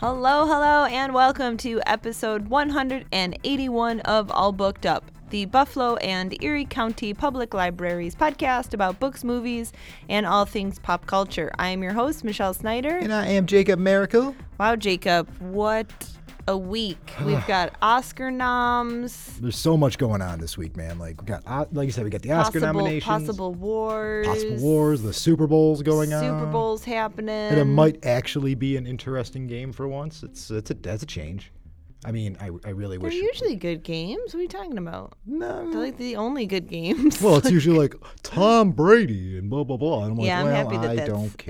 Hello, hello, and welcome to episode 181 of All Booked Up, the Buffalo and Erie County Public Libraries podcast about books, movies, and all things pop culture. I am your host, Michelle Snyder. And I am Jacob Maracle. Wow, Jacob, what a week. We've got Oscar noms. There's so much going on this week, man. Like, we got the Oscar nominations. Possible wars. The Super Bowl's going on. Super Bowl's happening. And it might actually be an interesting game for once. That's a change. I mean, I really wish. They're usually good games. What are you talking about? No. They're like the only good games. Well, it's usually like Tom Brady and blah, blah, blah. And I'm like, I'm happy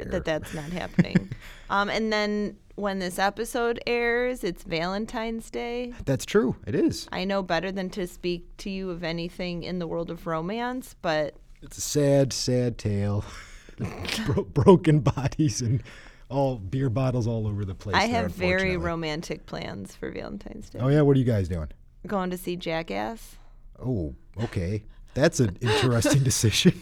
that's not happening. And then when this episode airs, it's Valentine's Day. That's true. It is. I know better than to speak to you of anything in the world of romance, but it's a sad, sad tale. Broken bodies and all beer bottles all over the place. I have very romantic plans for Valentine's Day. Oh, yeah? What are you guys doing? Going to see Jackass. Oh, okay. That's an interesting decision.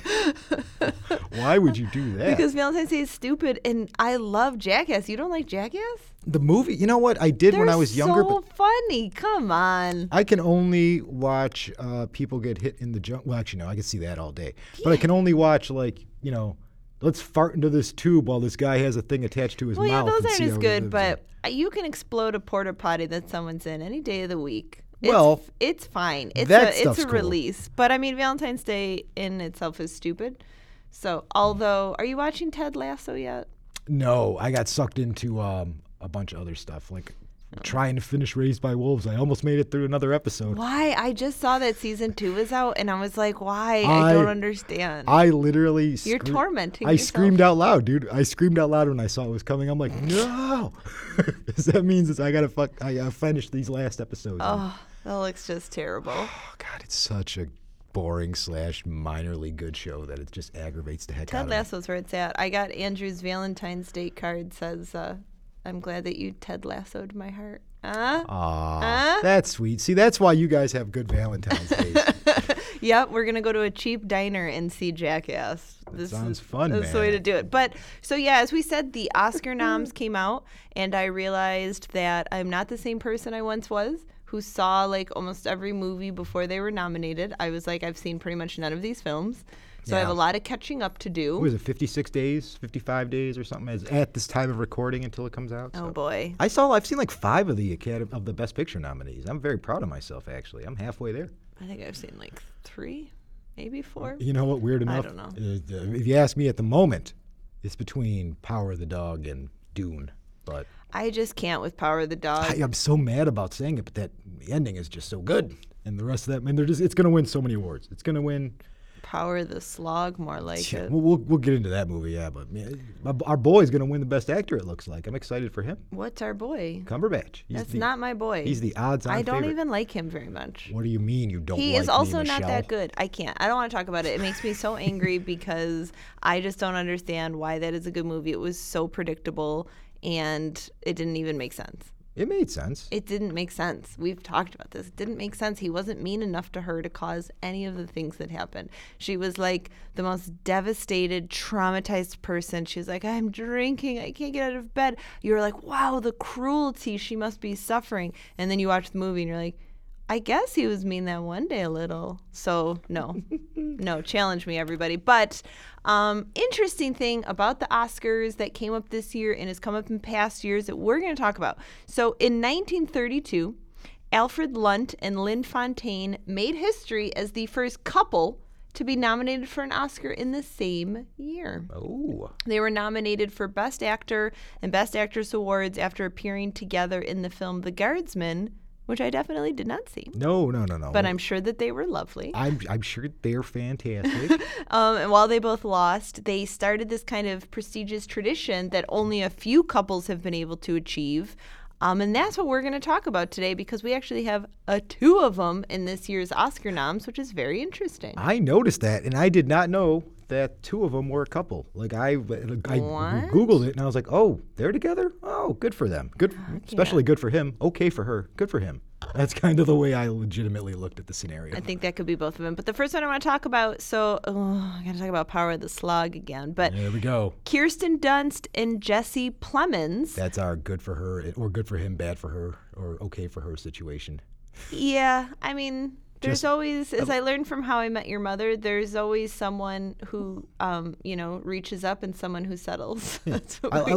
Why would you do that? Because Valentine's Day is stupid, and I love Jackass. You don't like Jackass? The movie? You know what? I did when I was younger. They're so funny. Come on. I can only watch people get hit in the junk. Well, actually, no. I can see that all day. Yeah. But I can only watch, like, you know, let's fart into this tube while this guy has a thing attached to his mouth. Well, yeah, those aren't as good, but you can explode a porta potty that someone's in any day of the week. Well, it's fine. It's a release. But, I mean, Valentine's Day in itself is stupid. So, although, are you watching Ted Lasso yet? No, I got sucked into a bunch of other stuff, like trying to finish Raised by Wolves. I almost made it through another episode. Why? I just saw that season 2 was out, and I was like, why? I don't understand. I literally screamed out loud, dude. I screamed out loud when I saw it was coming. I'm like, no! Because that means it's, I gotta finish these last episodes. Oh, that looks just terrible. Oh, God, it's such a boring / minorly good show that it just aggravates the heck out of me. Ted Lasso's where it's at. I got Andrew's Valentine's Day card. Says, I'm glad that you Ted Lassoed my heart. That's sweet. See, that's why you guys have good Valentine's Days. Yep, we're going to go to a cheap diner and see Jackass. This sounds fun, man. That's the way to do it. But, so yeah, as we said, the Oscar noms came out, and I realized that I'm not the same person I once was, who saw like almost every movie before they were nominated. I was like, I've seen pretty much none of these films. So yeah. I have a lot of catching up to do. What was it, 55 days or something at this time of recording until it comes out? Oh, so boy. I've seen like 5 of the Academy of the Best Picture nominees. I'm very proud of myself, actually. I'm halfway there. I think I've seen like 3, maybe 4. You know what, weird enough, I don't know. If you ask me at the moment, it's between Power of the Dog and Dune, but I just can't with Power of the Dog. I'm so mad about saying it, but that ending is just so good. And the rest of that, man, it's going to win so many awards. It's going to win Power of the Slog, more like it. We'll get into that movie, yeah, but man, our boy's going to win the Best Actor, it looks like. I'm excited for him. What's our boy? Cumberbatch. That's not my boy. He's the odds-on favorite. I don't even like him very much. What do you mean you don't like him? He is also not that good. I can't. I don't want to talk about it. It makes me so angry because I just don't understand why that is a good movie. It was so predictable. And it didn't even make sense. It made sense. It didn't make sense. We've talked about this. It didn't make sense. He wasn't mean enough to her to cause any of the things that happened. She was like the most devastated, traumatized person. She was like, I'm drinking. I can't get out of bed. You're like, wow, the cruelty. She must be suffering. And then you watch the movie and you're like, I guess he was mean that one day a little. So, no. No, challenge me, everybody. But interesting thing about the Oscars that came up this year and has come up in past years that we're going to talk about. So, in 1932, Alfred Lunt and Lynn Fontaine made history as the first couple to be nominated for an Oscar in the same year. Oh. They were nominated for Best Actor and Best Actress Awards after appearing together in the film The Guardsman, which I definitely did not see. No. But I'm sure that they were lovely. I'm sure they're fantastic. And while they both lost, they started this kind of prestigious tradition that only a few couples have been able to achieve. And that's what we're going to talk about today because we actually have 2 of them in this year's Oscar noms, which is very interesting. I noticed that, and I did not know that 2 of them were a couple. Like I Googled it and I was like, oh, they're together? Oh, good for them. Good, especially good for him. Okay for her. Good for him. That's kind of the way I legitimately looked at the scenario. I think that could be both of them. But the first one I want to talk about, I got to talk about Power of the Slog again. But there we go. Kirsten Dunst and Jesse Plemons. That's our good for her, or good for him, bad for her, or okay for her situation. Yeah, I mean, there's always, as I learned from How I Met Your Mother, there's always someone who, reaches up and someone who settles. That's what I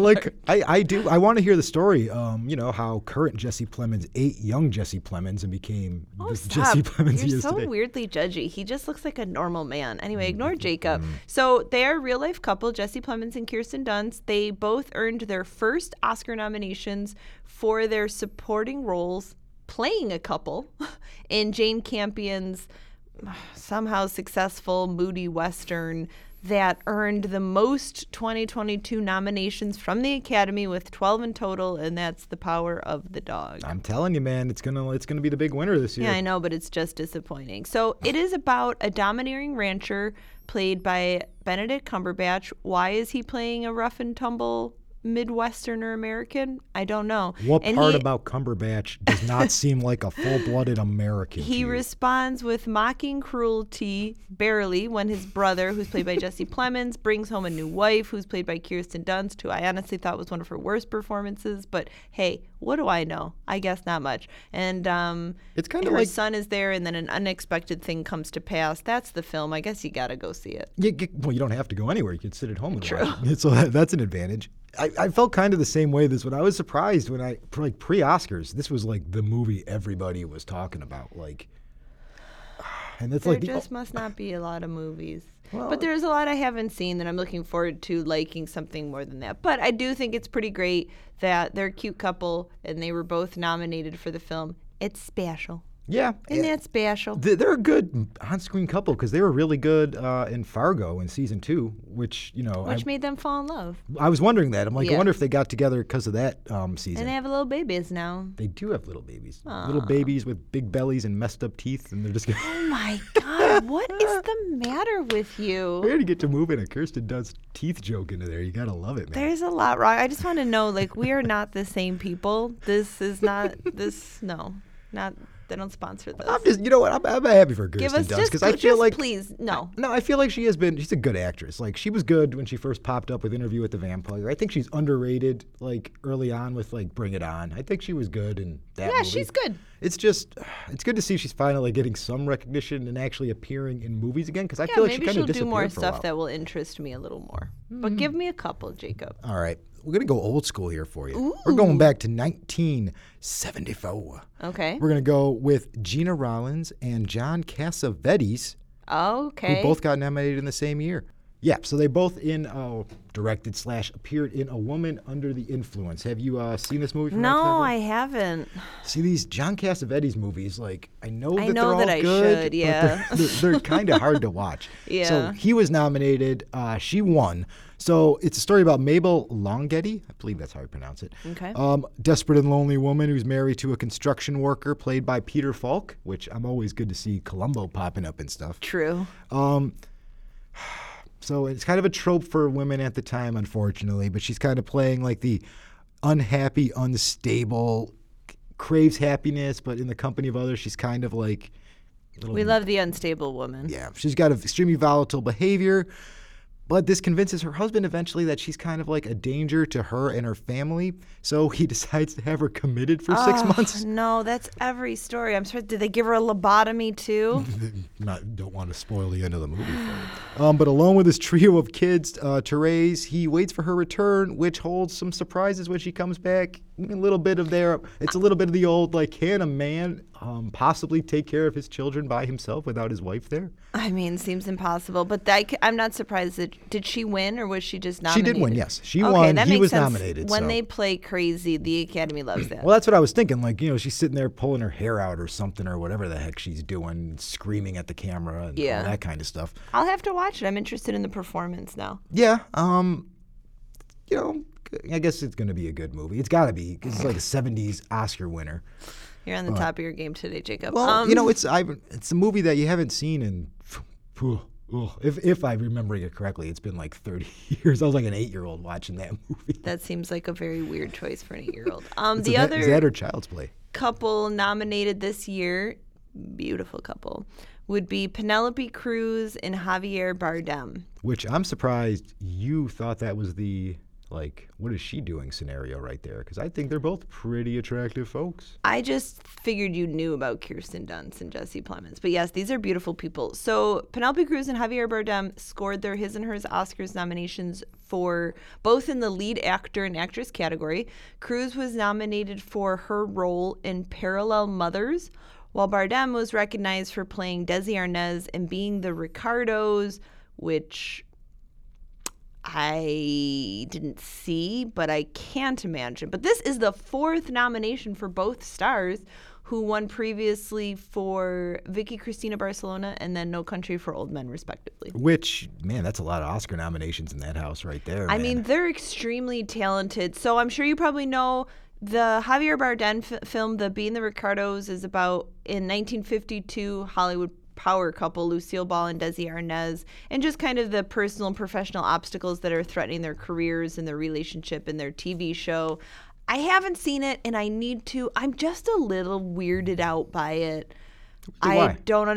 want to hear the story, how current Jesse Plemons ate young Jesse Plemons and became this Jesse Plemons he is today. You're so weirdly judgy. He just looks like a normal man. Anyway, ignore Jacob. So they are a real-life couple, Jesse Plemons and Kirsten Dunst. They both earned their first Oscar nominations for their supporting roles playing a couple in Jane Campion's somehow successful moody Western that earned the most 2022 nominations from the Academy with 12 in total, and that's The Power of the Dog. I'm telling you, man, it's gonna be the big winner this year. Yeah, I know, but it's just disappointing. So it is about a domineering rancher played by Benedict Cumberbatch. Why is he playing a rough and tumble Midwesterner American? I don't know. About Cumberbatch does not seem like a full-blooded American? He responds with mocking cruelty, barely, when his brother, who's played by Jesse Plemons, brings home a new wife, who's played by Kirsten Dunst, who I honestly thought was one of her worst performances. But hey, what do I know? I guess not much. And it's kind of like her son is there, and then an unexpected thing comes to pass. That's the film. I guess you got to go see it. You don't have to go anywhere. You can sit at home and watch it. So that's an advantage. I felt kind of the same way this one. I was surprised when pre-Oscars, this was like the movie everybody was talking about. And that's must not be a lot of movies. Well, but there's a lot I haven't seen that I'm looking forward to liking something more than that. But I do think it's pretty great that they're a cute couple and they were both nominated for the film. It's special. Yeah. Isn't that special? They're a good on-screen couple because they were really good in Fargo in season 2, which made them fall in love. I was wondering that. I'm like, yeah. I wonder if they got together because of that season. And they have little babies now. They do have little babies. Aww. Little babies with big bellies and messed up teeth, and they're just going, oh my God, what is the matter with you? We're going to get to move in a Kirsten Dunst teeth joke into there. You got to love it, man. There's a lot wrong. I just want to know, we are not the same people. This is not, they don't sponsor this. I'm just, I'm happy for Kirsten Dunst because I feel like, please, no. No, I feel like she's a good actress. She was good when she first popped up with Interview with the Vampire. I think she's underrated, early on with, Bring It On. I think she was good in that movie. She's good. It's just, it's good to see she's finally getting some recognition and actually appearing in movies again because I feel like she kind of disappeared for a while. Maybe she'll do more stuff that will interest me a little more. Mm-hmm. But give me a couple, Jacob. All right. We're going to go old school here for you. Ooh. We're going back to 1974. Okay. We're going to go with Gena Rollins and John Cassavetes. Okay. Who both got nominated in the same year. Yeah, so they both directed / appeared in A Woman Under the Influence. Have you seen this movie? No, I haven't. See, these John Cassavetes movies, I know they're all good, yeah. But they're kind of hard to watch. Yeah. So he was nominated. She won. So it's a story about Mabel Longetti. I believe that's how you pronounce it. Okay. Desperate and lonely woman who's married to a construction worker played by Peter Falk, which I'm always good to see Columbo popping up and stuff. True. So it's kind of a trope for women at the time, unfortunately, but she's kind of playing the unhappy, unstable, craves happiness, but in the company of others, she's kind of we love the unstable woman. Yeah. She's got an extremely volatile behavior, but this convinces her husband eventually that she's kind of a danger to her and her family, so he decides to have her committed for 6 months. No, that's every story. I'm sorry, did they give her a lobotomy too? Don't want to spoil the end of the movie for you. But alone with his trio of kids to raise, he waits for her return, which holds some surprises when she comes back. It's a little bit of the old, can a man possibly take care of his children by himself without his wife there? I mean, seems impossible, but I'm not surprised that, did she win or was she just nominated? She did win, yes. She won, that he makes was sense. Nominated. When they play crazy, the Academy loves that. Well, that's what I was thinking, she's sitting there pulling her hair out or something or whatever the heck she's doing, screaming at the camera and all that kind of stuff. I'll have to watch it. I'm interested in the performance now. Yeah, I guess it's going to be a good movie. It's got to be. It's a 70s Oscar winner. You're on the top of your game today, Jacob. Well, it's a movie that you haven't seen in, if I'm remembering it correctly, it's been 30 years. I was an 8-year-old watching that movie. That seems like a very weird choice for an 8-year-old. Is that or Child's Play? couple nominated this year, beautiful couple, would be Penelope Cruz and Javier Bardem. Which I'm surprised you thought that was the, like, what is she doing scenario right there? Because I think they're both pretty attractive folks. I just figured you knew about Kirsten Dunst and Jesse Plemons. But yes, these are beautiful people. So Penelope Cruz and Javier Bardem scored their His and Hers Oscars nominations for both in the lead actor and actress category. Cruz was nominated for her role in Parallel Mothers, while Bardem was recognized for playing Desi Arnaz in Being the Ricardos, which I didn't see, but I can't imagine. But this is the fourth nomination for both stars, who won previously for Vicky Cristina Barcelona and then No Country for Old Men, respectively. Which, man, that's a lot of Oscar nominations in that house right there. I mean, they're extremely talented. So I'm sure you probably know the Javier Bardem film, The Being the Ricardos, is about, in 1952, Hollywood power couple Lucille Ball and Desi Arnaz, and just kind of the personal and professional obstacles that are threatening their careers and their relationship and their TV show. I haven't seen it, and I need to. I'm just a little weirded out by it. I don't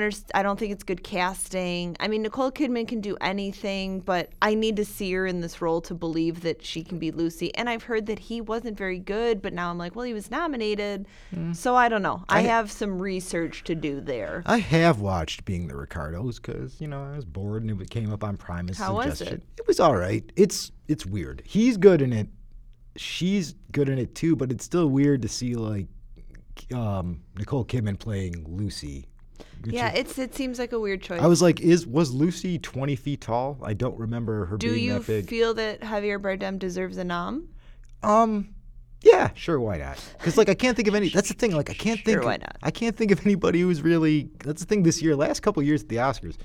think it's good casting. I mean, Nicole Kidman can do anything, but I need to see her in this role to believe that she can be Lucy. And I've heard that he wasn't very good, but now I'm like, well, he was nominated. So I don't know. I have some research to do there. I have watched Being the Ricardos because, you know, I was bored and it came up on Primus. How was it? It was all right. It's weird. He's good in it. She's good in it too, but it's still weird to see, like, Nicole Kidman playing Lucy. It seems like a weird choice. I was like, was Lucy 20 feet tall? I don't remember her being that big. Do you feel that Javier Bardem deserves a nom? Yeah, sure, why not? Because, like, I can't think of any. That's the thing. Like, I can't think. Sure, why not? I can't think of anybody who's really. That's the thing. This year, last couple years at the Oscars,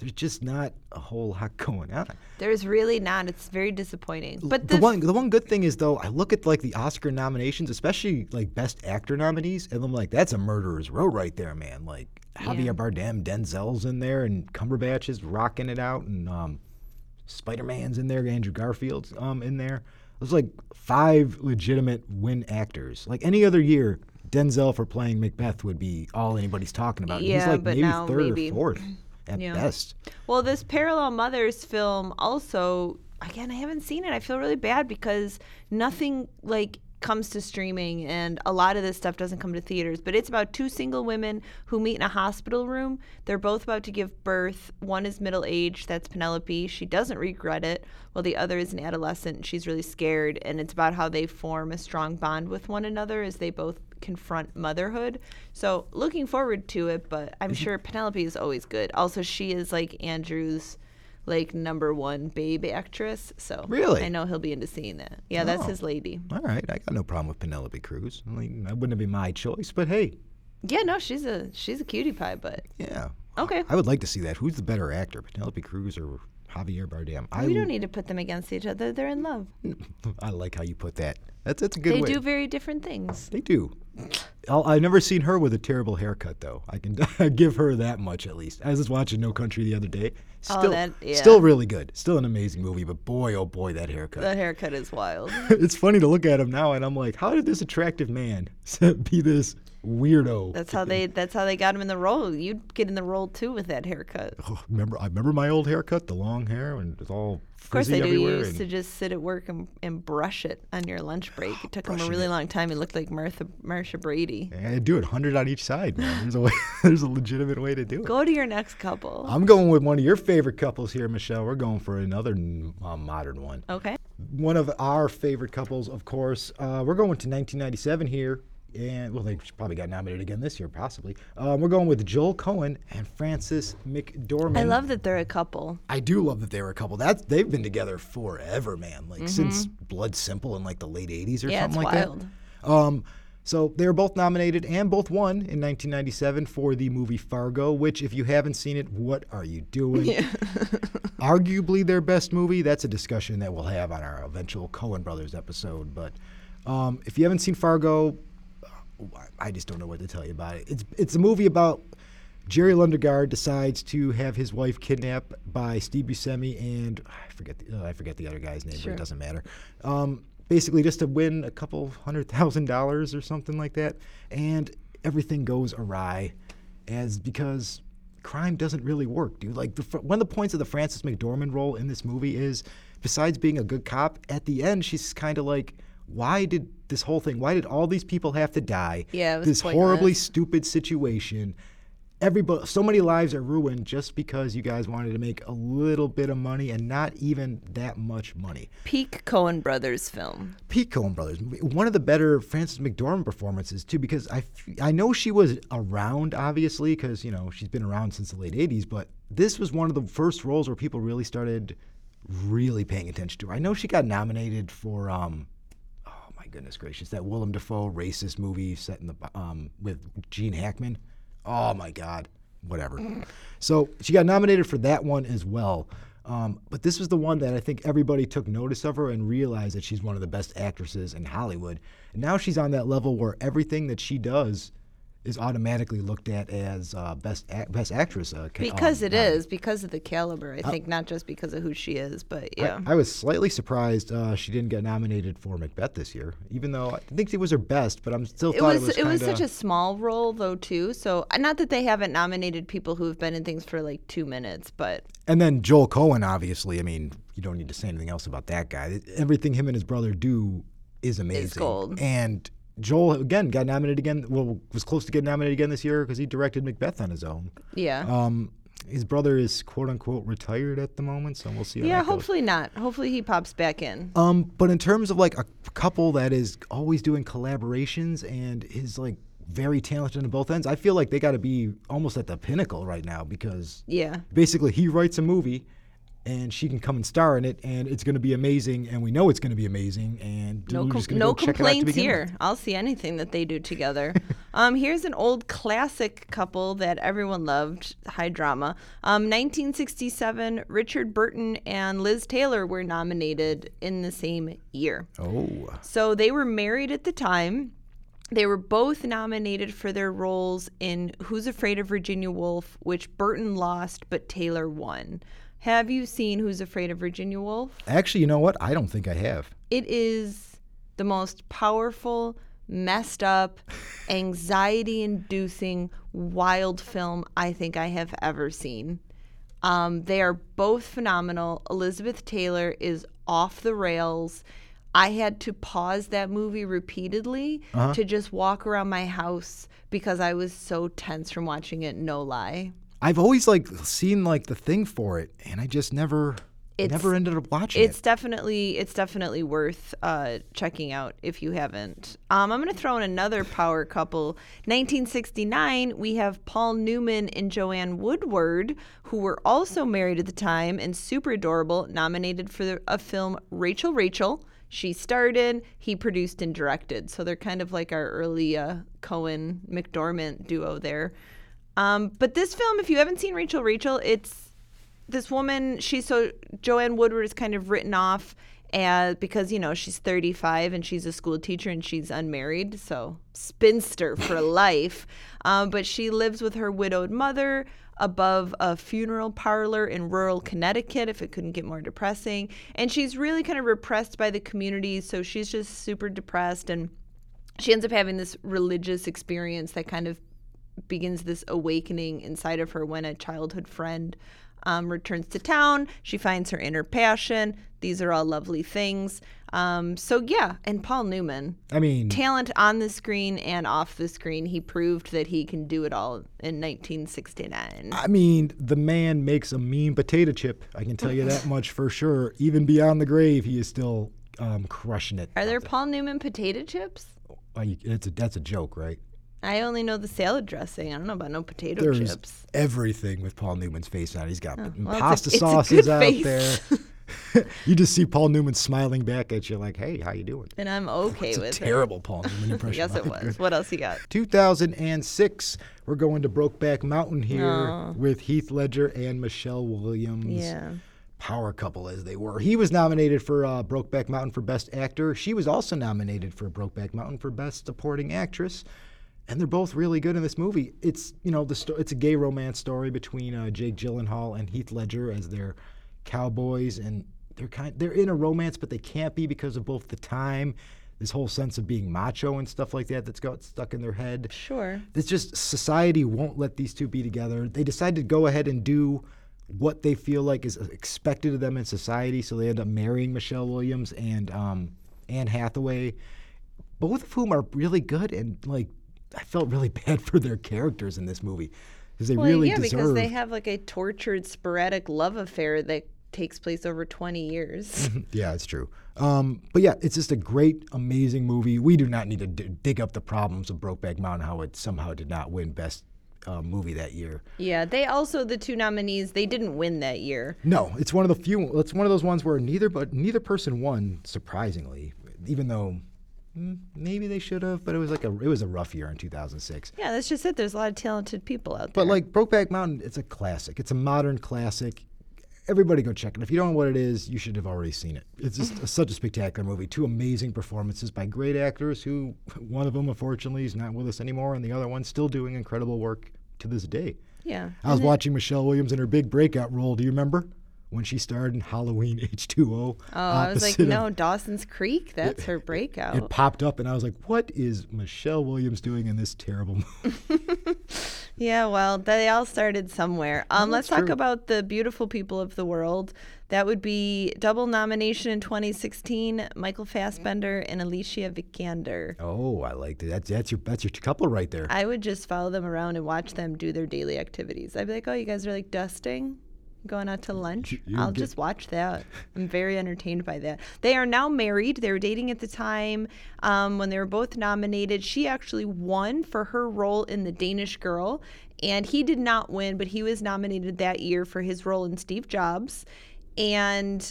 there's just not a whole lot going on. There's really not. It's very disappointing. But the one good thing is, though, I look at, like, the Oscar nominations, especially, like, Best Actor nominees, and I'm like, that's a murderer's row right there, man. Like, Javier Bardem, Denzel's in there, and Cumberbatch is rocking it out, and Spider-Man's in there, Andrew Garfield's in there. There's, like, 5 legitimate win actors. Like, any other year, Denzel for playing Macbeth would be all anybody's talking about. Yeah, he's, like, but maybe now, third or fourth. At best. Well, this Parallel Mothers film also, again, I haven't seen it. I feel really bad because nothing, like, comes to streaming, and a lot of this stuff doesn't come to theaters. But it's about 2 single women who meet in a hospital room. They're both about to give birth. One is middle-aged. That's Penelope. She doesn't regret it. Well, the other is an adolescent, and she's really scared. And it's about how they form a strong bond with one another as they both confront motherhood. So looking forward to it, but I'm sure Penelope is always good. Also, she is, like, Andrew's, like, number one babe actress, so really? I know he'll be into seeing that. Yeah, that's his lady. All right, I got no problem with Penelope Cruz. I mean, that wouldn't have been my choice, but hey. Yeah, no, she's a cutie pie, but yeah. Okay. I would like to see that. Who's the better actor, Penelope Cruz or Javier Bardem? We don't need to put them against each other. They're in love. I like how you put that. That's a good way. They do very different things. They do. I've never seen her with a terrible haircut, though. I can give her that much, at least. I was just watching No Country the other day. Still really good. Still an amazing movie, but boy, oh boy, that haircut. That haircut is wild. It's funny to look at him now, and I'm like, how did this attractive man be this weirdo? That's how they got him in the role. You'd get in the role, too, with that haircut. Oh, I remember my old haircut, the long hair, and it was all frizzy everywhere. Of course I do. You used to just sit at work and brush it on your lunch break. It took him a really long time. He looked like Marsha Brady. I do it 100 on each side, man. There's a legitimate way to do it. Go to your next couple. I'm going with one of your favorite couples here, Michelle. We're going for another modern one. Okay. One of our favorite couples, of course. We're going to 1997 here. And, well, they probably got nominated again this year, possibly. We're going with Joel Coen and Frances McDormand. I love that they're a couple. I do love that they're a couple. They've been together forever, man. Like, since Blood Simple in, like, the late 80s or something like wild. That. Yeah, so they were both nominated and both won in 1997 for the movie Fargo, which, if you haven't seen it, what are you doing? Yeah. Arguably their best movie. That's a discussion that we'll have on our eventual Coen Brothers episode. But if you haven't seen Fargo, I just don't know what to tell you about it. It's a movie about Jerry Lundegaard decides to have his wife kidnapped by Steve Buscemi and I forget the other guy's name, sure. But it doesn't matter. basically just to win a couple $100,000 or something like that. And everything goes awry because crime doesn't really work, dude. Like, one of the points of the Frances McDormand role in this movie is, besides being a good cop, at the end she's kind of like, why did all these people have to die? Yeah, it was this pointless, horribly stupid situation. Everybody, so many lives are ruined just because you guys wanted to make a little bit of money, and not even that much money. Peak Coen Brothers film. Peak Coen Brothers. One of the better Frances McDormand performances, too, because I know she was around, obviously, because, you know, she's been around since the late 80s, but this was one of the first roles where people really started really paying attention to her. I know she got nominated for, oh my goodness gracious, that Willem Dafoe racist movie set in the with Gene Hackman. Oh my God, whatever. So she got nominated for that one as well. But this was the one that I think everybody took notice of her and realized that she's one of the best actresses in Hollywood. And now she's on that level where everything that she does is automatically looked at as best actress. Because it is, because of the caliber, I think, not just because of who she is, but yeah. I was slightly surprised she didn't get nominated for Macbeth this year, even though I think it was her best, but I'm still thought it was kinda... It was such a small role, though, too, so not that they haven't nominated people who have been in things for, like, 2 minutes, but... And then Joel Coen, obviously, I mean, you don't need to say anything else about that guy. Everything him and his brother do is amazing. It's gold. And... Joel, again, got nominated again, was close to getting nominated again this year because he directed Macbeth on his own. Yeah. His brother is, quote-unquote, retired at the moment, so we'll see how that goes. Yeah, hopefully not. Hopefully he pops back in. But in terms of, like, a couple that is always doing collaborations and is, like, very talented on both ends, I feel like they got to be almost at the pinnacle right now because basically he writes a movie and she can come and star in it, and it's going to be amazing, and we know it's going to be amazing, and we're just going to go check it out to begin with. No complaints here. I'll see anything that they do together. Here's an old classic couple that everyone loved, high drama. 1967, Richard Burton and Liz Taylor were nominated in the same year. Oh. So they were married at the time. They were both nominated for their roles in Who's Afraid of Virginia Woolf, which Burton lost, but Taylor won. Have you seen Who's Afraid of Virginia Woolf? Actually, you know what? I don't think I have. It is the most powerful, messed up, anxiety-inducing, wild film I think I have ever seen. They are both phenomenal. Elizabeth Taylor is off the rails. I had to pause that movie repeatedly to just walk around my house because I was so tense from watching it, no lie. I've always seen the thing for it, and I just never ended up watching it. It's definitely worth checking out if you haven't. I'm going to throw in another power couple. 1969, we have Paul Newman and Joanne Woodward, who were also married at the time and super adorable, nominated for a film Rachel Rachel. She starred in, he produced and directed. So they're kind of like our early Coen-McDormand duo there. But this film, if you haven't seen Rachel Rachel, it's this woman, Joanne Woodward is kind of written off because, you know, she's 35 and she's a school teacher and she's unmarried, so spinster for life. But she lives with her widowed mother above a funeral parlor in rural Connecticut, if it couldn't get more depressing. And she's really kind of repressed by the community, so she's just super depressed. And she ends up having this religious experience that kind of begins this awakening inside of her when a childhood friend returns to town. She finds her inner passion. These are all lovely things. And Paul Newman. I mean, talent on the screen and off the screen. He proved that he can do it all in 1969. I mean, the man makes a mean potato chip. I can tell you that much for sure. Even beyond the grave, he is still crushing it. Are there Paul Newman potato chips? That's a joke, right? I only know the salad dressing. I don't know about no potato chips. Everything with Paul Newman's face on it. He's got pasta sauces out there. You just see Paul Newman smiling back at you like, hey, how you doing? And I'm okay with it. It's a terrible Paul Newman impression. Yes, it was. What else you got? 2006, we're going to Brokeback Mountain here with Heath Ledger and Michelle Williams. Yeah. Power couple as they were. He was nominated for Brokeback Mountain for Best Actor. She was also nominated for Brokeback Mountain for Best Supporting Actress. And they're both really good in this movie. It's it's a gay romance story between Jake Gyllenhaal and Heath Ledger as they're cowboys, and they're in a romance, but they can't be because of both the time, this whole sense of being macho and stuff like that that's got stuck in their head. Sure. It's just society won't let these two be together. They decide to go ahead and do what they feel like is expected of them in society, so they end up marrying Michelle Williams and Anne Hathaway, both of whom are really good, and like I felt really bad for their characters in this movie because they really deserve. Because they have like a tortured, sporadic love affair that takes place over 20 years. Yeah, it's true. But yeah, it's just a great, amazing movie. We do not need to dig up the problems of Brokeback Mountain, how it somehow did not win Best Movie that year. Yeah, they also, the two nominees, they didn't win that year. No, it's one of the few. It's one of those ones where neither person won, surprisingly, even though maybe they should have, but it was a rough year in 2006. Yeah, that's just it. There's a lot of talented people out there. But like Brokeback Mountain, it's a classic. It's a modern classic. Everybody go check it. If you don't know what it is, you should have already seen it. It's just such a spectacular movie. Two amazing performances by great actors who, one of them, unfortunately, is not with us anymore, and the other one's still doing incredible work to this day. Yeah. I was watching Michelle Williams in her big breakout role. Do you remember? When she starred in Halloween H2O. Oh, I was like, no, Dawson's Creek, that's her breakout. It popped up, and I was like, what is Michelle Williams doing in this terrible movie? Yeah, well, they all started somewhere. Let's talk about The Beautiful People of the World. That would be double nomination in 2016, Michael Fassbender and Alicia Vikander. Oh, I like that. That's your couple right there. I would just follow them around and watch them do their daily activities. I'd be like, oh, you guys are like dusting? Going out to lunch. I'll just watch that. I'm very entertained by that. They are now married. They were dating at the time when they were both nominated. She actually won for her role in The Danish Girl, and he did not win, but he was nominated that year for his role in Steve Jobs. And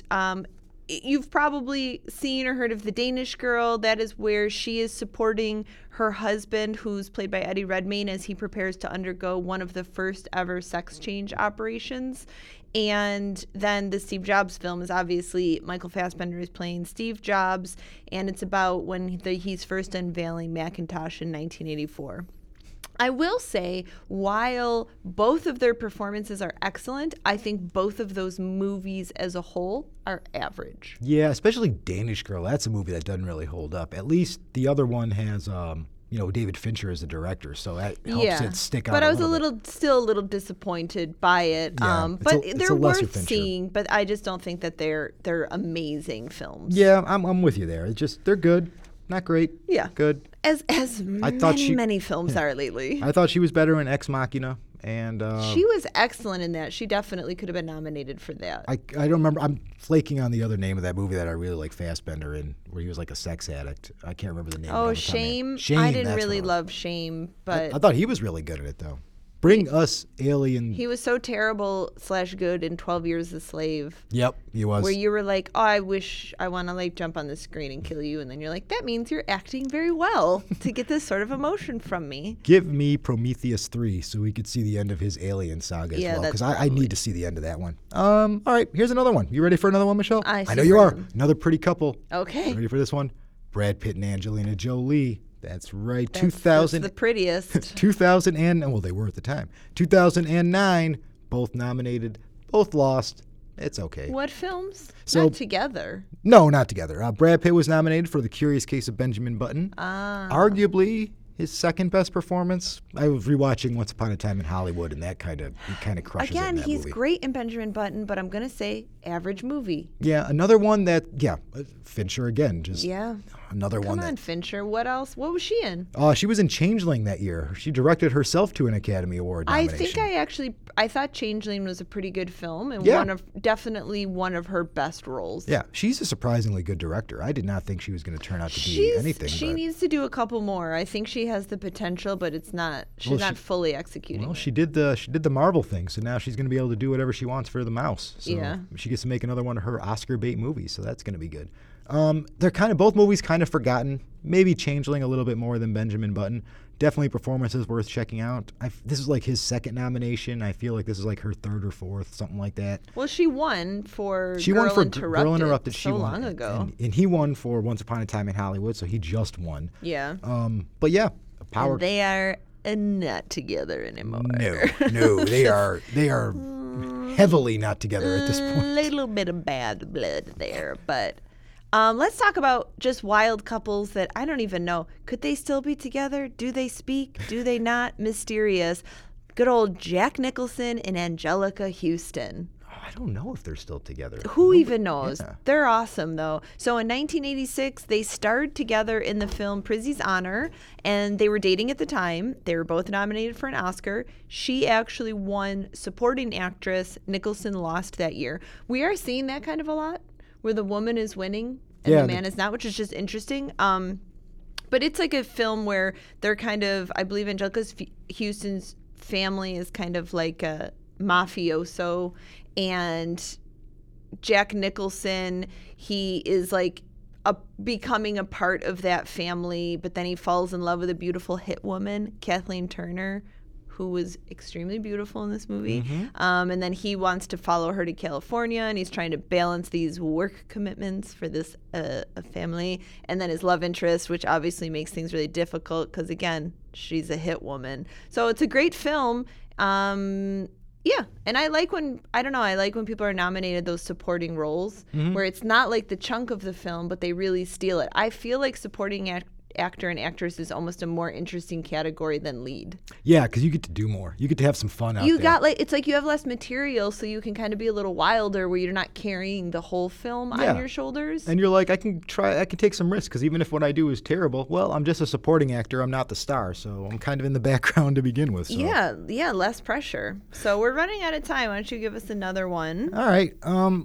you've probably seen or heard of The Danish Girl. That is where she is supporting her husband, who's played by Eddie Redmayne, as he prepares to undergo one of the first ever sex change operations. And then the Steve Jobs film is obviously Michael Fassbender is playing Steve Jobs, and it's about when he's first unveiling Macintosh in 1984. I will say, while both of their performances are excellent, I think both of those movies as a whole are average. Yeah, especially Danish Girl. That's a movie that doesn't really hold up. At least the other one has, David Fincher as the director, so that helps it stick out. But I was still a little disappointed by it. Yeah, but they're worth seeing. But I just don't think that they're amazing films. Yeah, I'm with you there. It's just they're good. Not great. Yeah. Good. As many films are lately. I thought she was better in Ex Machina. And she was excellent in that. She definitely could have been nominated for that. I don't remember. I'm flaking on the other name of that movie that I really like Fassbender in, where he was like a sex addict. I can't remember the name. Oh, Shame. Shame. I didn't really love Shame, but I thought he was really good at it though. Bring us Alien. He was so terrible / good in 12 Years a Slave. Yep, he was. Where you were like, oh, I wish I want to like jump on the screen and kill you. And then you're like, that means you're acting very well to get this sort of emotion from me. Give me Prometheus 3 so we could see the end of his Alien saga as well. Because I need to see the end of that one. All right, here's another one. You ready for another one, Michelle? I know you are. Another pretty couple. Okay. You ready for this one? Brad Pitt and Angelina Jolie. That's right. 2000. That's the prettiest. 2009 they were at the time. 2009, both nominated, both lost. It's okay. What films? So, not together. No, not together. Brad Pitt was nominated for The Curious Case of Benjamin Button. Arguably his second best performance. I was rewatching Once Upon a Time in Hollywood, and he kind of crushes it in that movie. He's great in Benjamin Button, but I'm going to say average movie. Yeah, another one Fincher again. Come on, Fincher. What else? What was she in? She was in Changeling that year. She directed herself to an Academy Award nomination. I thought Changeling was a pretty good film, and definitely one of her best roles. Yeah, she's a surprisingly good director. I did not think she was going to turn out to be anything. She needs to do a couple more. I think she has the potential, but it's not. She's not fully executing. Well, she did the Marvel thing, so now she's going to be able to do whatever she wants for the mouse. So she gets to make another one of her Oscar bait movies, so that's going to be good. They're kind of both movies kind of forgotten. Maybe Changeling a little bit more than Benjamin Button. Definitely performances worth checking out. This is like his second nomination. I feel like this is like her third or fourth, something like that. Well, she won for Girl Interrupted so long ago, and he won for Once Upon a Time in Hollywood. So he just won. Yeah. But yeah, Power. And they are not together anymore. No, they are. heavily not together at this point. A little bit of bad blood there, but let's talk about just wild couples that I don't even know. Could they still be together? Do they speak? Do they not? Mysterious. Good old Jack Nicholson and Angelica Houston. I don't know if they're still together. Who even knows? Yeah. They're awesome, though. So in 1986, they starred together in the film Prizzy's Honor, and they were dating at the time. They were both nominated for an Oscar. She actually won Supporting Actress. Nicholson lost that year. We are seeing that kind of a lot, where the woman is winning and the man is not, which is just interesting. But it's like a film where they're kind of, I believe Angelica Houston's family is kind of like a mafioso, and Jack Nicholson, he is like becoming a part of that family, but then he falls in love with a beautiful hit woman, Kathleen Turner, who was extremely beautiful in this movie. Mm-hmm. And then he wants to follow her to California, and he's trying to balance these work commitments for this family. And then his love interest, which obviously makes things really difficult because, again, she's a hit woman. So it's a great film. Yeah, and I like when people are nominated those supporting roles, mm-hmm. where it's not like the chunk of the film, but they really steal it. I feel like supporting actor and actress is almost a more interesting category than lead. Yeah, because you get to do more. You get to have some fun out there. It's like you have less material, so you can kind of be a little wilder where you're not carrying the whole film on your shoulders. And you're like, I can take some risks, because even if what I do is terrible, well, I'm just a supporting actor. I'm not the star, so I'm kind of in the background to begin with. So. Yeah, less pressure. So we're running out of time. Why don't you give us another one? All right,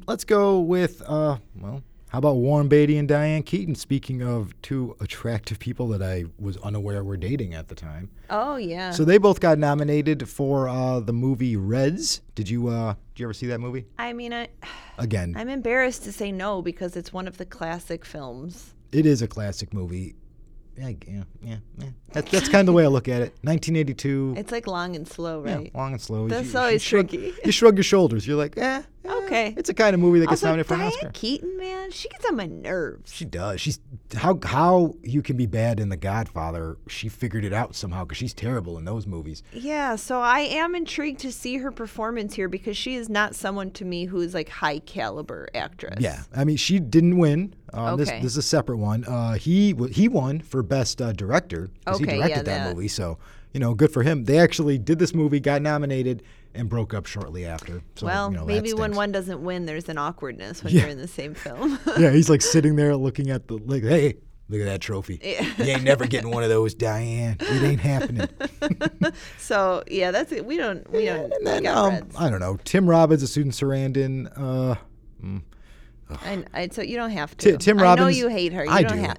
let's go with, how about Warren Beatty and Diane Keaton? Speaking of two attractive people that I was unaware were dating at the time. Oh, yeah. So they both got nominated for the movie Reds. Did you ever see that movie? I mean, I'm embarrassed to say no, because it's one of the classic films. It is a classic movie. Yeah. That's kind of the way I look at it. 1982. It's like Long and Slow, right? Yeah, Long and Slow. That's always tricky. You shrug your shoulders. You're like, okay. It's a kind of movie that gets nominated for an Oscar. Diane Keaton, man, she gets on my nerves. She does. She's how you can be bad in The Godfather. She figured it out somehow, because she's terrible in those movies. Yeah. So I am intrigued to see her performance here, because she is not someone to me who is like high caliber actress. Yeah. I mean, she didn't win. This is a separate one. He won for Best Director, because he directed that movie. So, good for him. They actually did this movie, got nominated, and broke up shortly after. So, well, maybe when one doesn't win, there's an awkwardness when you're in the same film. Yeah, he's like sitting there looking at hey, look at that trophy. Yeah. You ain't never getting one of those, Diane. It ain't happening. So, yeah, that's it. We don't. And then, I don't know. Tim Robbins, a student Sarandon. So you don't have to. Tim Robbins. I know you hate her.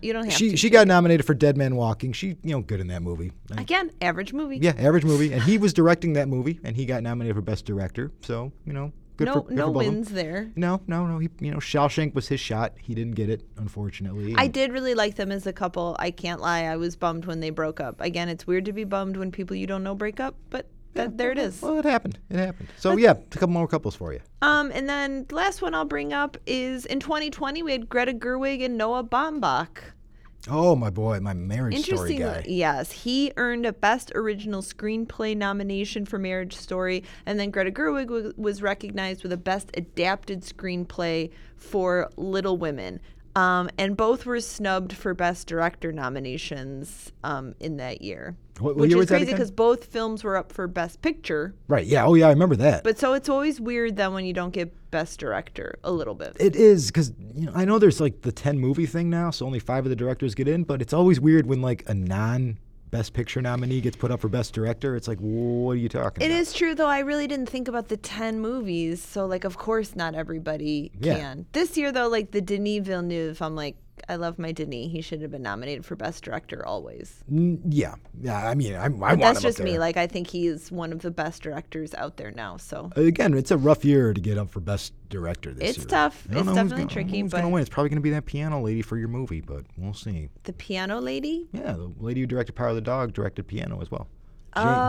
You don't have to. She got nominated for Dead Man Walking. She, good in that movie. Again, average movie. Yeah, average movie. And he was directing that movie, and he got nominated for Best Director. So, good for both of them. No. He, Shawshank was his shot. He didn't get it, unfortunately. I did really like them as a couple. I can't lie. I was bummed when they broke up. Again, it's weird to be bummed when people you don't know break up, but. There it is. Well, it happened. So, a couple more couples for you. And then the last one I'll bring up is in 2020, we had Greta Gerwig and Noah Baumbach. Oh, my boy, my Marriage Story guy. Yes, he earned a Best Original Screenplay nomination for Marriage Story, and then Greta Gerwig was recognized with a Best Adapted Screenplay for Little Women. And both were snubbed for Best Director nominations in that year. Which is crazy, because both films were up for Best Picture. Right, yeah. Oh, yeah, I remember that. But so it's always weird then when you don't get Best Director a little bit. It is, because I know there's like the 10-movie thing now, so only 5 of the directors get in, but it's always weird when like a non-Best Picture nominee gets put up for Best Director. It's like, what are you talking about? It is true, though. I really didn't think about the 10 movies, so like, of course not everybody can. This year, though, like the Denis Villeneuve, I'm like, I love my Denis. He should have been nominated for Best Director always. Yeah. I mean, I want him up there. That's just me. Like, I think he is one of the best directors out there now. So again, it's a rough year to get up for Best Director this year. It's tough. It's definitely tricky. Who's gonna win? It's probably gonna be that piano lady for your movie, but we'll see. The piano lady? Yeah, the lady who directed Power of the Dog directed piano as well.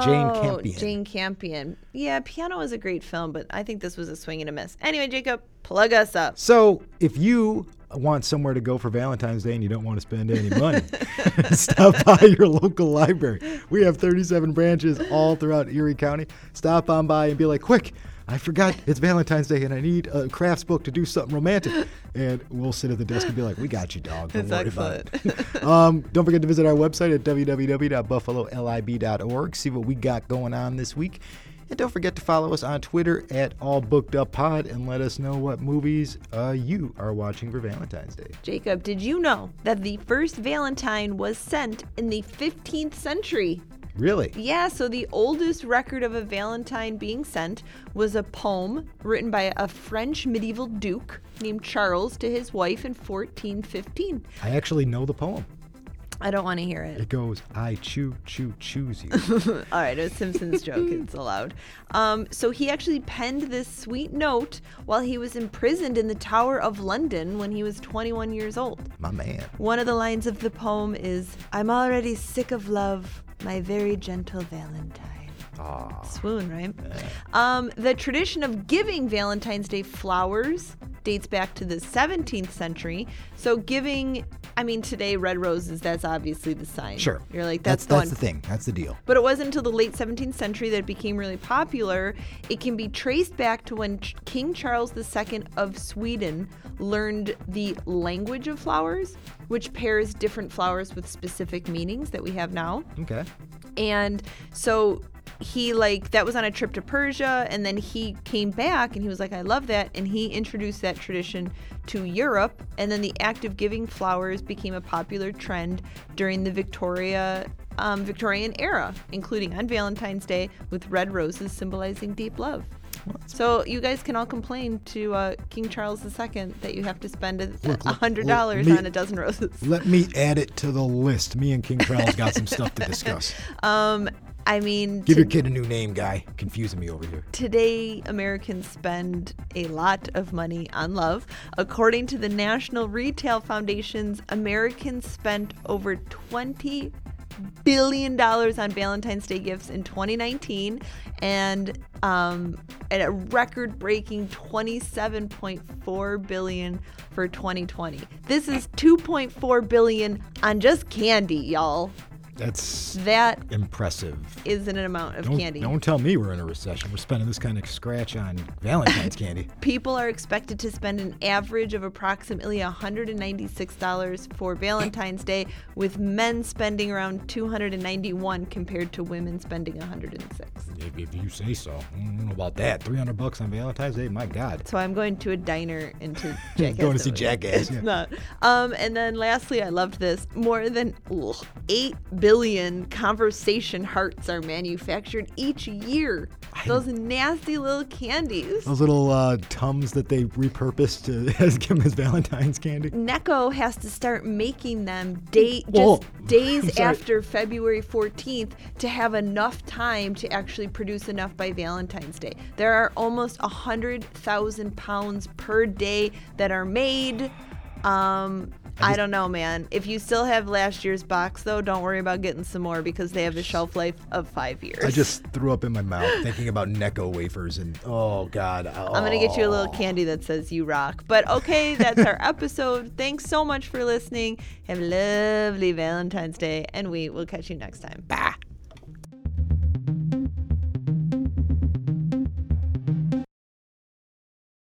Jane Campion. Yeah, Piano is a great film, but I think this was a swing and a miss. Anyway, Jacob, plug us up. So if you want somewhere to go for Valentine's Day and you don't want to spend any money, stop by your local library. We have 37 branches all throughout Erie County. Stop on by and be like, quick, I forgot it's Valentine's Day and I need a crafts book to do something romantic. And we'll sit at the desk and be like, we got you, dog. Don't worry about it. Don't forget to visit our website at www.buffalolib.org. See what we got going on this week. And don't forget to follow us on Twitter at All Booked Up Pod and let us know what movies you are watching for Valentine's Day. Jacob, did you know that the first Valentine was sent in the 15th century? Really? Yeah, so the oldest record of a Valentine being sent was a poem written by a French medieval duke named Charles to his wife in 1415. I actually know the poem. I don't want to hear it. It goes, I choose you. All right, it's Simpsons joke. It's allowed. So he actually penned this sweet note while he was imprisoned in the Tower of London when he was 21 years old. My man. One of the lines of the poem is, I'm already sick of love, my very gentle Valentine. Aww. Swoon, right? Yeah. The tradition of giving Valentine's Day flowers dates back to the 17th century. So today, red roses, that's obviously the sign. Sure. You're like, that's the thing. That's the deal. But it wasn't until the late 17th century that it became really popular. It can be traced back to when King Charles II of Sweden learned the language of flowers, which pairs different flowers with specific meanings that we have now. Okay. And so he that was on a trip to Persia, and then he came back and he was like, I love that. And he introduced that tradition to Europe. And then the act of giving flowers became a popular trend during the Victorian era, including on Valentine's Day, with red roses symbolizing deep love. So you guys can all complain to King Charles II that you have to spend $100 on a dozen roses. Let me add it to the list. Me and King Charles got some stuff to discuss. Give your kid a new name, guy. Confusing me over here. Today, Americans spend a lot of money on love. According to the National Retail Foundation's, Americans spent over $20 billion on Valentine's Day gifts in 2019 and at a record-breaking $27.4 billion for 2020. This is $2.4 billion on just candy, y'all. That's impressive. Isn't an amount of candy. Don't tell me we're in a recession. We're spending this kind of scratch on Valentine's candy. People are expected to spend an average of approximately $196 for Valentine's Day, with men spending around $291 compared to women spending $106. If you say so. I don't know about that. $300 on Valentine's Day? My God. So I'm going to a diner and to Jackass. Going to see Jackass. Yeah. It's not. And then lastly, I loved this. More than 8 billion conversation hearts are manufactured each year. Those nasty little candies. Those little Tums that they repurposed to give them as Valentine's candy. NECO has to start making them days after February 14th to have enough time to actually produce enough by Valentine's Day. There are almost 100,000 pounds per day that are made. I don't know, man. If you still have last year's box, though, don't worry about getting some more because they have a shelf life of 5 years. I just threw up in my mouth thinking about Necco wafers and, oh, God. Oh. I'm going to get you a little candy that says you rock. But, okay, that's our episode. Thanks so much for listening. Have a lovely Valentine's Day, and we will catch you next time. Bye.